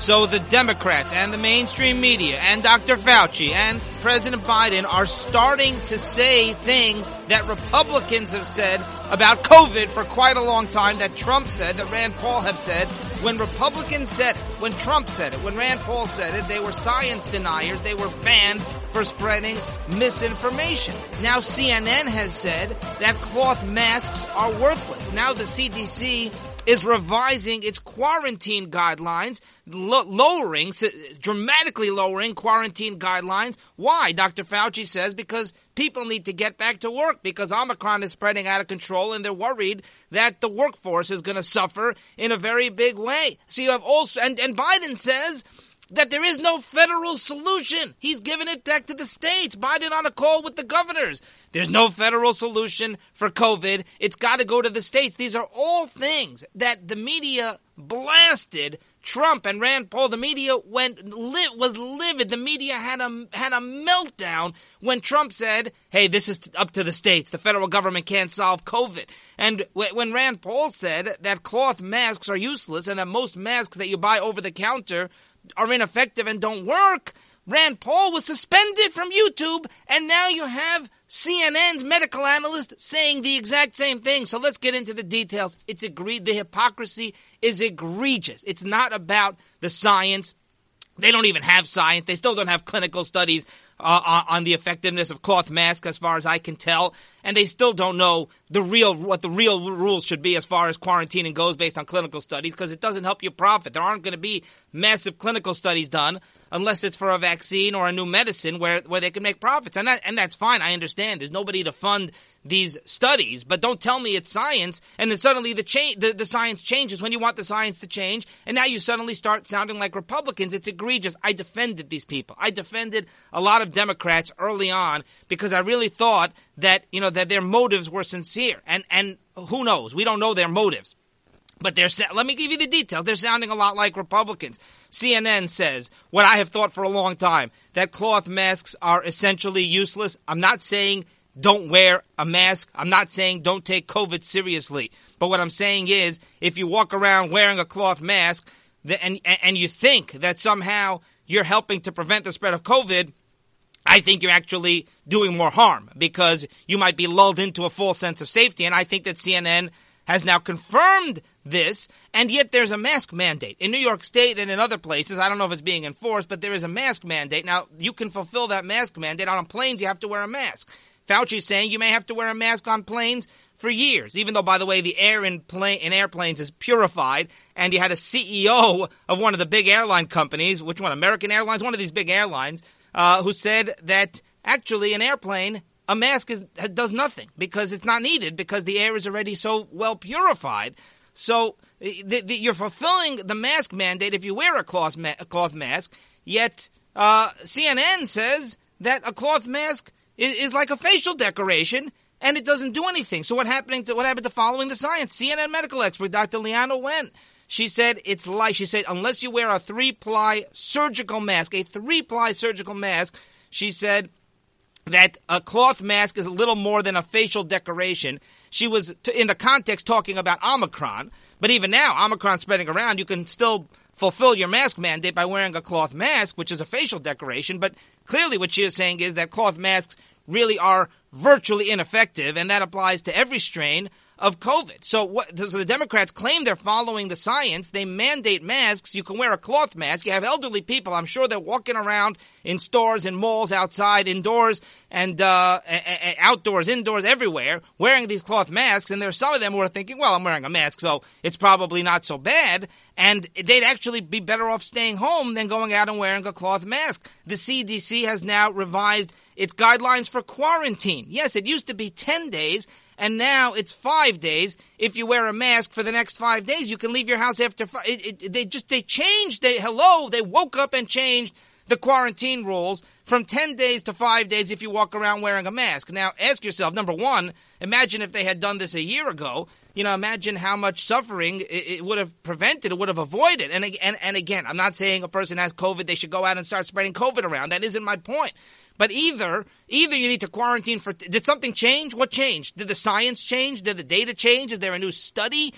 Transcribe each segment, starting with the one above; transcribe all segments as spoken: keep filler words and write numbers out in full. So the Democrats and the mainstream media and Doctor Fauci and President Biden are starting to say things that Republicans have said about COVID for quite a long time, that Trump said, that Rand Paul have said. When Republicans said it, when Trump said it, when Rand Paul said it, they were science deniers. They were banned for spreading misinformation. Now C N N has said that cloth masks are worthless. Now the C D C is revising its quarantine guidelines, lo- lowering, dramatically lowering quarantine guidelines. Why? Doctor Fauci says because people need to get back to work because Omicron is spreading out of control and they're worried that the workforce is going to suffer in a very big way. So you have also, and, and Biden says that there is no federal solution. He's giving it back to the states. Biden on a call with the governors. There's no federal solution for COVID. It's got to go to the states. These are all things that the media blasted Trump and Rand Paul. The media went li- was livid. The media had a had a meltdown when Trump said, "Hey, this is up to the states. The federal government can't solve COVID." And w- when Rand Paul said that cloth masks are useless and that most masks that you buy over the counter are ineffective and don't work, Rand Paul was suspended from YouTube, and now you have C N N's medical analyst saying the exact same thing. So let's get into the details. It's egre- The hypocrisy is egregious. It's not about the science. They don't even have science. They still don't have clinical studies uh, on the effectiveness of cloth masks, as far as I can tell. And they still don't know the real what the real rules should be as far as quarantining goes based on clinical studies, because it doesn't help you profit. There aren't going to be massive clinical studies done unless it's for a vaccine or a new medicine where, where they can make profits. And that and that's fine. I understand. There's nobody to fund these studies, but don't tell me it's science, and then suddenly the, cha- the the science changes when you want the science to change, and now you suddenly start sounding like Republicans. It's egregious. I defended these people. I defended a lot of Democrats early on because I really thought that, you know, that their motives were sincere, and and who knows? We don't know their motives. But they're – let me give you the details. They're sounding a lot like Republicans. C N N says what I have thought for a long time, that cloth masks are essentially useless. I'm not saying don't wear a mask. I'm not saying don't take COVID seriously. But what I'm saying is if you walk around wearing a cloth mask and and you think that somehow you're helping to prevent the spread of COVID, I think you're actually doing more harm because you might be lulled into a false sense of safety. And I think that C N N has now confirmed this, and yet there's a mask mandate in New York State and in other places. I don't know if it's being enforced, but there is a mask mandate. Now, you can fulfill that mask mandate. On planes, you have to wear a mask. Fauci's saying you may have to wear a mask on planes for years, even though, by the way, the air in, plane, in airplanes is purified, and you had a C E O of one of the big airline companies, which one, American Airlines, one of these big airlines, uh, who said that actually an airplane, a mask is, does nothing because it's not needed because the air is already so well purified. So the, the, you're fulfilling the mask mandate if you wear a cloth, ma- a cloth mask, yet uh, C N N says that a cloth mask is, is like a facial decoration and it doesn't do anything. So what happened to, what happened to following the science? C N N medical expert Doctor Liana Wen, she said it's like – she said unless you wear a three-ply surgical mask, a three-ply surgical mask, she said that a cloth mask is a little more than a facial decoration. She was, in the context, talking about Omicron. But even now, Omicron spreading around, you can still fulfill your mask mandate by wearing a cloth mask, which is a facial decoration. But clearly what she is saying is that cloth masks really are virtually ineffective, and that applies to every strain of COVID. So, what, so the Democrats claim they're following the science. They mandate masks. You can wear a cloth mask. You have elderly people. I'm sure they're walking around in stores, in malls, outside, indoors, and uh, a- a- outdoors, indoors, everywhere, wearing these cloth masks. And there's some of them who are thinking, well, I'm wearing a mask, so it's probably not so bad. And they'd actually be better off staying home than going out and wearing a cloth mask. The C D C has now revised its guidelines for quarantine. Yes, it used to be ten days. And now it's five days. If you wear a mask for the next five days, you can leave your house after five. It, it, they just, they changed, they, hello, they woke up and changed the quarantine rules from ten days to five days if you walk around wearing a mask. Now, ask yourself, number one, imagine if they had done this a year ago. You know, imagine how much suffering it, it would have prevented, it would have avoided. And, and, and again, I'm not saying a person has COVID, they should go out and start spreading COVID around. That isn't my point. But either, either you need to quarantine for – did something change? What changed? Did the science change? Did the data change? Is there a new study?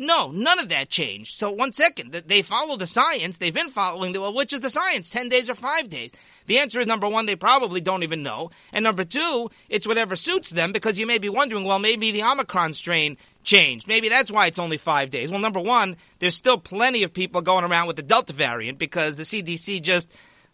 No, none of that changed. So one second, they follow the science. They've been following the, well, which is the science, ten days or five days? The answer is, number one, they probably don't even know. And number two, it's whatever suits them, because you may be wondering, well, maybe the Omicron strain changed. Maybe that's why it's only five days. Well, number one, there's still plenty of people going around with the Delta variant because the C D C just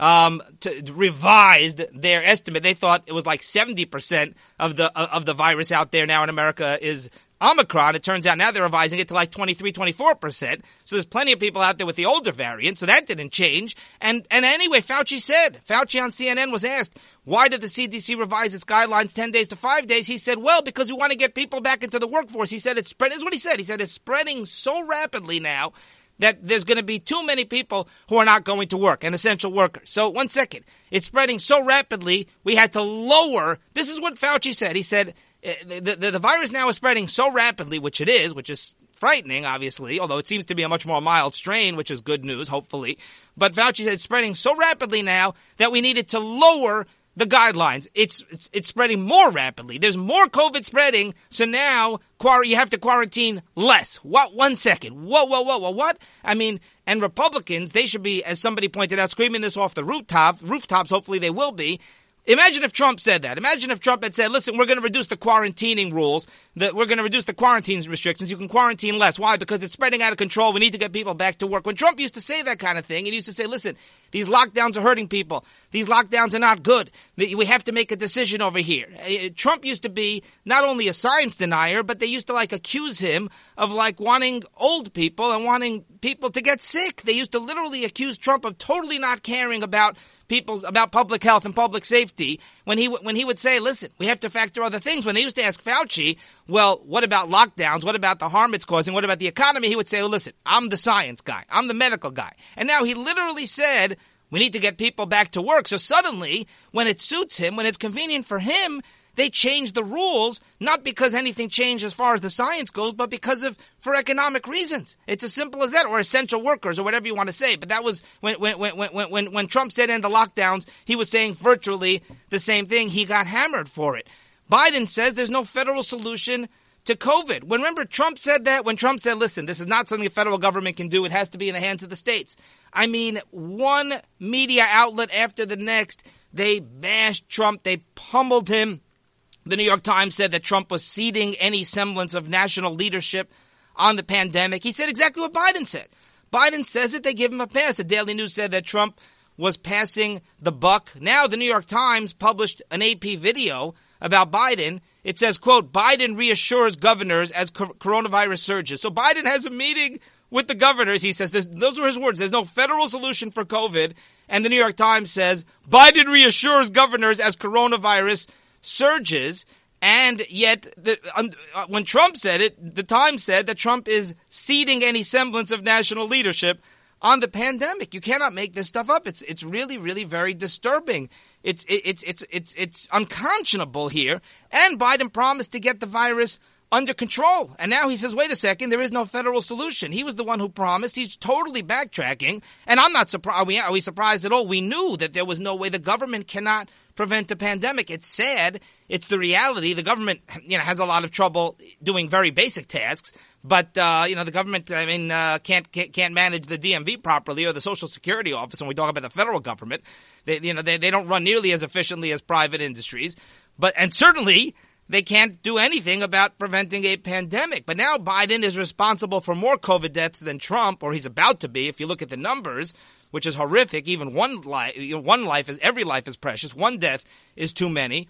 um t- revised their estimate. They thought it was like seventy percent of the of the virus out there now in America is Omicron. It turns out now they're revising it to like twenty-three, twenty-four percent. So there's plenty of people out there with the older variant. So that didn't change. And, and anyway, Fauci said, Fauci on C N N was asked, why did the C D C revise its guidelines ten days to five days? He said, well, because we want to get people back into the workforce. He said it's spread, this is what he said. He said it's spreading so rapidly now that there's going to be too many people who are not going to work, and essential workers. So one second, it's spreading so rapidly, we had to lower. This is what Fauci said. He said, The, the, the virus now is spreading so rapidly, which it is, which is frightening, obviously, although it seems to be a much more mild strain, which is good news, hopefully. But Fauci said it's spreading so rapidly now that we needed to lower the guidelines. It's, it's, it's spreading more rapidly. There's more COVID spreading, so now quar- you have to quarantine less. What? One second. Whoa, whoa, whoa, whoa, what? I mean, and Republicans, they should be, as somebody pointed out, screaming this off the rooftop, rooftops, hopefully they will be. Imagine if Trump said that. Imagine if Trump had said, listen, we're going to reduce the quarantining rules, that we're going to reduce the quarantine restrictions. You can quarantine less. Why? Because it's spreading out of control. We need to get people back to work. When Trump used to say that kind of thing, he used to say, listen, these lockdowns are hurting people. These lockdowns are not good. We have to make a decision over here. Trump used to be not only a science denier, but they used to like accuse him of like wanting old people and wanting people to get sick. They used to literally accuse Trump of totally not caring about people's about public health and public safety when he when he would say, listen, we have to factor other things. When they used to ask Fauci, well, what about lockdowns? What about the harm it's causing? What about the economy? He would say, well, listen, I'm the science guy. I'm the medical guy. And now he literally said we need to get people back to work. So suddenly, when it suits him, when it's convenient for him, they change the rules, not because anything changed as far as the science goes, but because of for economic reasons. It's as simple as that, or essential workers, or whatever you want to say. But that was when when when when when, when Trump said end the lockdowns, he was saying virtually the same thing. He got hammered for it. Biden says there's no federal solution to COVID. When remember Trump said that, when Trump said, listen, this is not something the federal government can do. It has to be in the hands of the states. I mean, one media outlet after the next, they bashed Trump. They pummeled him. The New York Times said that Trump was ceding any semblance of national leadership on the pandemic. He said exactly what Biden said. Biden says it, they give him a pass. The Daily News said that Trump was passing the buck. Now the New York Times published an A P video about Biden. It says, quote, Biden reassures governors as co- coronavirus surges. So Biden has a meeting with the governors. He says, those were his words, there's no federal solution for COVID. And the New York Times says, Biden reassures governors as coronavirus surges, and yet the, um, when Trump said it, the Times said that Trump is ceding any semblance of national leadership on the pandemic. You cannot make this stuff up. It's it's really, really very disturbing. It's it, it's it's it's it's unconscionable here. And Biden promised to get the virus under control, and now he says, wait a second, there is no federal solution. He was the one who promised. He's totally backtracking, and I'm not surprised. Are we, are we surprised at all? We knew that there was no way. The government cannot prevent the pandemic. It's sad. It's the reality. The government, you know, has a lot of trouble doing very basic tasks. But uh, you know, the government, I mean, uh, can't, can't can't manage the D M V properly, or the Social Security office. When we talk about the federal government, they you know they, they don't run nearly as efficiently as private industries. But and certainly they can't do anything about preventing a pandemic. But now Biden is responsible for more COVID deaths than Trump, or he's about to be. If you look at the numbers, which is horrific, even one life, you know, one life is every life is precious. One death is too many,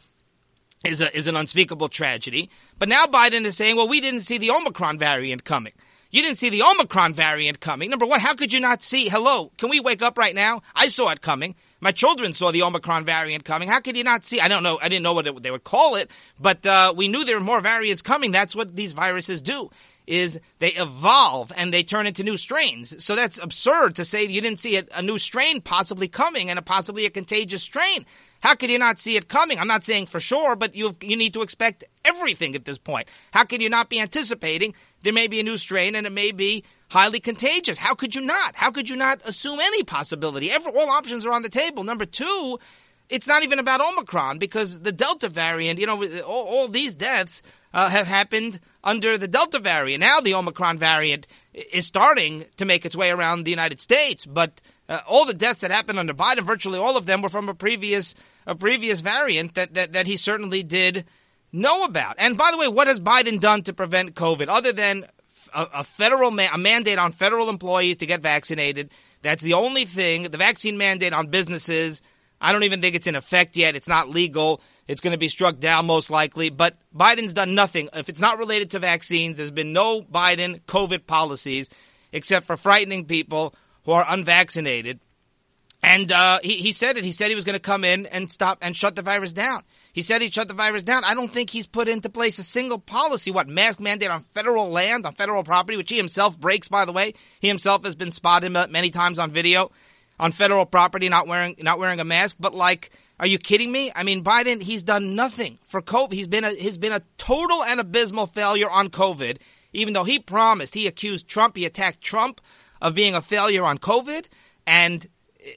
is a, is an unspeakable tragedy. But now Biden is saying, well, we didn't see the Omicron variant coming. You didn't see the Omicron variant coming. Number one, how could you not see? Hello, can we wake up right now? I saw it coming. My children saw the Omicron variant coming. How could you not see? I don't know. I didn't know what it, they would call it, but uh, we knew there were more variants coming. That's what these viruses do, is they evolve and they turn into new strains. So that's absurd to say you didn't see a, a new strain possibly coming, and a possibly a contagious strain. How could you not see it coming? I'm not saying for sure, but you you need to expect everything at this point. How could you not be anticipating there may be a new strain and it may be highly contagious? How could you not? How could you not assume any possibility? Every, all options are on the table. Number two, It's not even about Omicron, because the Delta variant, you know, all, all these deaths uh, have happened under the Delta variant. Now the Omicron variant is starting to make its way around the United States, but uh, all the deaths that happened under Biden, virtually all of them were from a previous a previous variant that, that, that he certainly did know about. And by the way, what has Biden done to prevent COVID other than a, a federal ma- a mandate on federal employees to get vaccinated? That's the only thing. The vaccine mandate on businesses, I don't even think it's in effect yet. It's not legal. It's going to be struck down most likely. But Biden's done nothing. If it's not related to vaccines, there's been no Biden COVID policies except for frightening people who are unvaccinated. And uh, he, he said it. He said he was going to come in and stop and shut the virus down. He said he'd shut the virus down. I don't think he's put into place a single policy. What, mask mandate on federal land, on federal property, which he himself breaks, by the way. He himself has been spotted many times on video on federal property, not wearing not wearing a mask. But, like, are you kidding me? I mean, Biden, he's done nothing for COVID. He's been a, he's been a total and abysmal failure on COVID, even though he promised. He accused Trump. He attacked Trump of being a failure on COVID. And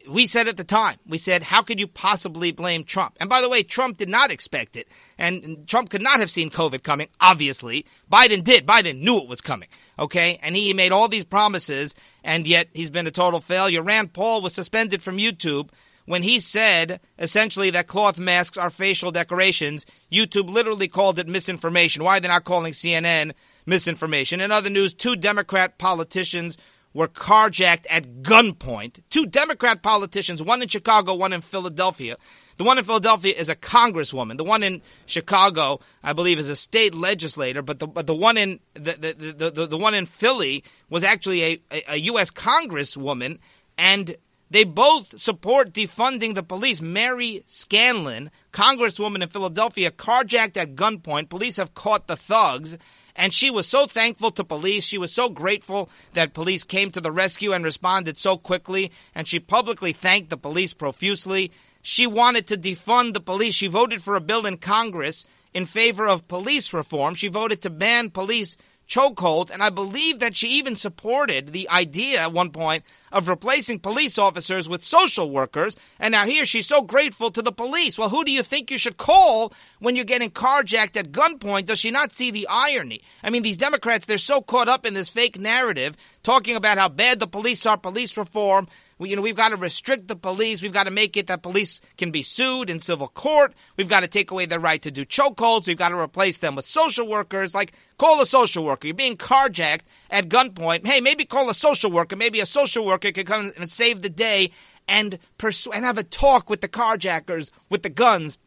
we said at the time, we said, how could you possibly blame Trump? And by the way, Trump did not expect it. And Trump could not have seen COVID coming, obviously. Biden did. Biden knew it was coming. Okay? And he made all these promises, and yet he's been a total failure. Rand Paul was suspended from YouTube when he said, essentially, that cloth masks are facial decorations. YouTube literally called it misinformation. Why are they not calling C N N misinformation? In other news, two Democrat politicians were carjacked at gunpoint. Two Democrat politicians, one in Chicago, one in Philadelphia. The one in Philadelphia is a congresswoman. The one in Chicago, I believe, is a state legislator. But the but the one in the the the, the, the one in Philly was actually a, a, a U S congresswoman, and they both support defunding the police. Mary Scanlon, congresswoman in Philadelphia, carjacked at gunpoint. Police have caught the thugs. And she was so thankful to police. She was so grateful that police came to the rescue and responded so quickly. And she publicly thanked the police profusely. She wanted to defund the police. She voted for a bill in Congress in favor of police reform. She voted to ban police chokeholds. And I believe that she even supported the idea at one point of replacing police officers with social workers. And now here she's so grateful to the police. Well, who do you think you should call when you're getting carjacked at gunpoint? Does she not see the irony? I mean, these Democrats, they're so caught up in this fake narrative talking about how bad the police are, police reform. We, you know, we've got to restrict the police. We've got to make it that police can be sued in civil court. We've got to take away their right to do chokeholds. We've got to replace them with social workers. Like, call a social worker. You're being carjacked at gunpoint. Hey, maybe call a social worker. Maybe a social worker could come and save the day and persu- and have a talk with the carjackers with the guns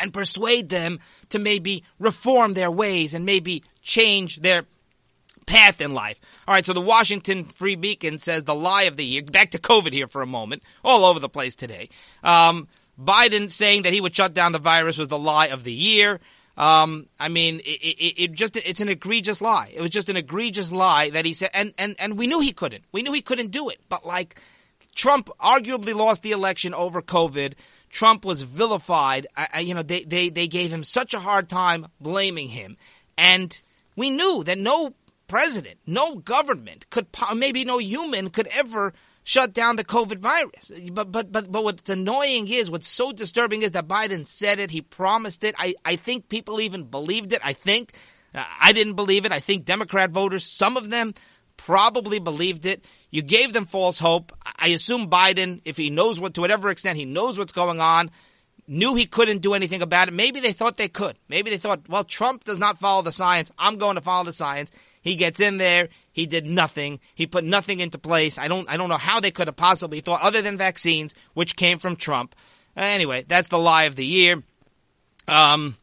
and persuade them to maybe reform their ways and maybe change their path in life. All right, so the Washington Free Beacon says the lie of the year. Back to COVID here for a moment. All over the place today. Um, Biden saying that he would shut down the virus was the lie of the year. Um, I mean, it, it, it just, it's an egregious lie. It was just an egregious lie that he said, and, and, and we knew he couldn't. We knew he couldn't do it. But, like, Trump arguably lost the election over COVID. Trump was vilified. I, I, you know, they, they, they gave him such a hard time blaming him. And we knew that no president, no government could, maybe no human could ever shut down the COVID virus. But but but but what's annoying is, what's so disturbing is that Biden said it, he promised it. I, I think people even believed it. I think uh, I didn't believe it. I think Democrat voters, some of them probably believed it. You gave them false hope. I assume Biden, if he knows what, to whatever extent he knows what's going on, knew he couldn't do anything about it. Maybe they thought they could. Maybe they thought, well, Trump does not follow the science. I'm going to follow the science. He gets in there. He did nothing. He put nothing into place. I don't I don't know how they could have possibly thought, other than vaccines, which came from Trump. Anyway, that's the lie of the year. Um,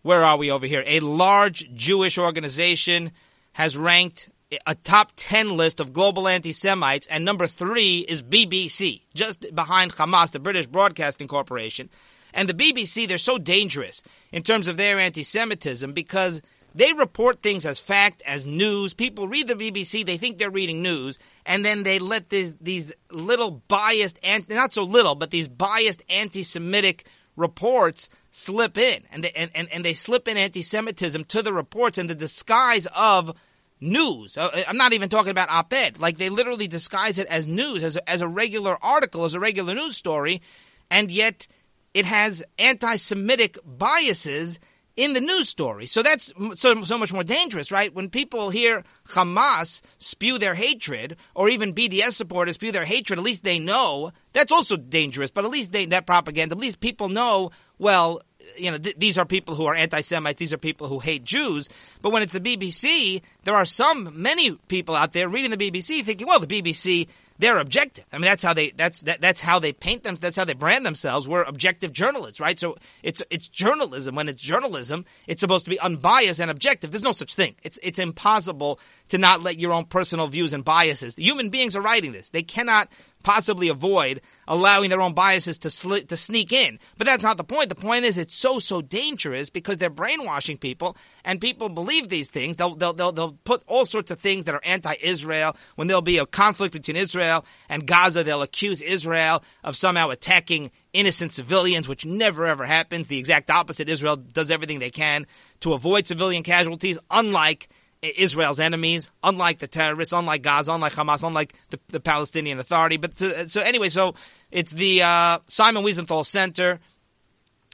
where are we over here? A large Jewish organization has ranked a top ten list of global anti-Semites, and number three is B B C, just behind Hamas, the British Broadcasting Corporation. And the B B C, they're so dangerous in terms of their anti-Semitism because they report things as fact, as news. People read the B B C, they think they're reading news, and then they let these, these little biased, not so little, but these biased anti-Semitic reports slip in. And they, and, and, and they slip in anti-Semitism to the reports in the disguise of news. I'm not even talking about op-ed. Like, they literally disguise it as news, as a, as a regular article, as a regular news story, and yet it has anti-Semitic biases in the news story. So that's so, so much more dangerous, right? When people hear Hamas spew their hatred, or even B D S supporters spew their hatred, at least they know. That's also dangerous, but at least they, that propaganda, at least people know, well, you know, th- these are people who are anti-Semites, these are people who hate Jews. But when it's the B B C, there are some, many people out there reading the B B C thinking, well, the B B C, they're objective. I mean, that's how they, that's, that, that's how they paint them, that's how they brand themselves. We're objective journalists, right? So it's, it's journalism. When it's journalism, it's supposed to be unbiased and objective. There's no such thing. It's, it's impossible to not let your own personal views and biases. Human beings are writing this. They cannot possibly avoid allowing their own biases to sli- to sneak in. But that's not the point. The point is it's so, so dangerous because they're brainwashing people and people believe these things. They'll, they'll, they'll, they'll put all sorts of things that are anti-Israel. When there'll be a conflict between Israel and Gaza, they'll accuse Israel of somehow attacking innocent civilians, which never, ever happens. The exact opposite. Israel does everything they can to avoid civilian casualties, unlike Israel's enemies, unlike the terrorists, unlike Gaza, unlike Hamas, unlike the, the Palestinian Authority. But to, so anyway, so it's the uh, Simon Wiesenthal Center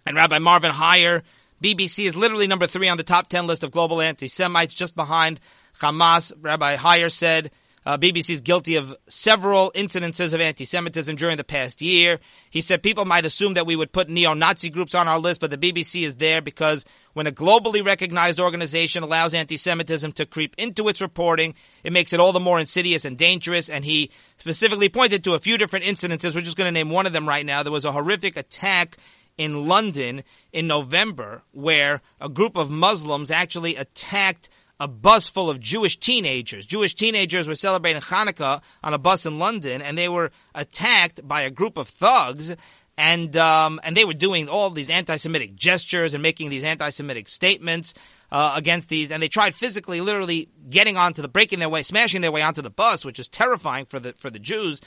and Rabbi Marvin Heyer. B B C is literally number three on the top ten list of global anti-Semites, just behind Hamas. Rabbi Heyer said uh, B B C is guilty of several incidences of anti-Semitism during the past year. He said people might assume that we would put neo-Nazi groups on our list, but the B B C is there because when a globally recognized organization allows anti-Semitism to creep into its reporting, it makes it all the more insidious and dangerous. And he specifically pointed to a few different incidences. We're just going to name one of them right now. There was a horrific attack in London in November where a group of Muslims actually attacked a bus full of Jewish teenagers. Jewish teenagers were celebrating Hanukkah on a bus in London, and they were attacked by a group of thugs. And um, and they were doing all these anti-Semitic gestures and making these anti-Semitic statements uh, against these. And they tried physically, literally getting onto the, breaking their way, smashing their way onto the bus, which is terrifying for the for the Jews.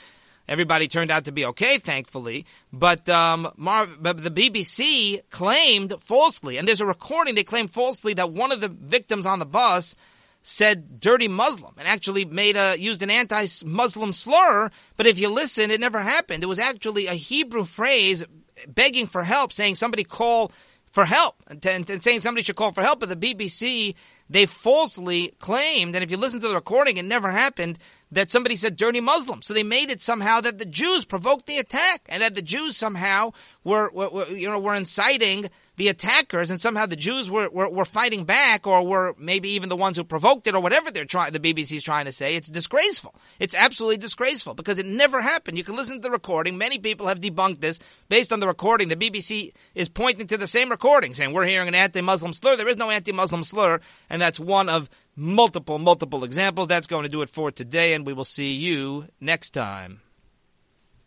Everybody turned out to be okay, thankfully. But um, Mar- the B B C claimed falsely, and there's a recording. They claimed falsely that one of the victims on the bus said dirty Muslim and actually made a used an anti-Muslim slur. But if you listen, it never happened. It was actually a Hebrew phrase begging for help, saying somebody call for help and, and, and saying somebody should call for help. But the B B C, they falsely claimed, and if you listen to the recording, it never happened, that somebody said dirty Muslim. So they made it somehow that the Jews provoked the attack and that the Jews somehow were, were, were you know, were inciting the attackers, and somehow the Jews were, were, were fighting back, or were maybe even the ones who provoked it, or whatever they're trying, the B B C's trying to say. It's disgraceful. It's absolutely disgraceful because it never happened. You can listen to the recording. Many people have debunked this based on the recording. The B B C is pointing to the same recording, saying we're hearing an anti-Muslim slur. There is no anti-Muslim slur, and that's one of multiple, multiple examples. That's going to do it for today, and we will see you next time.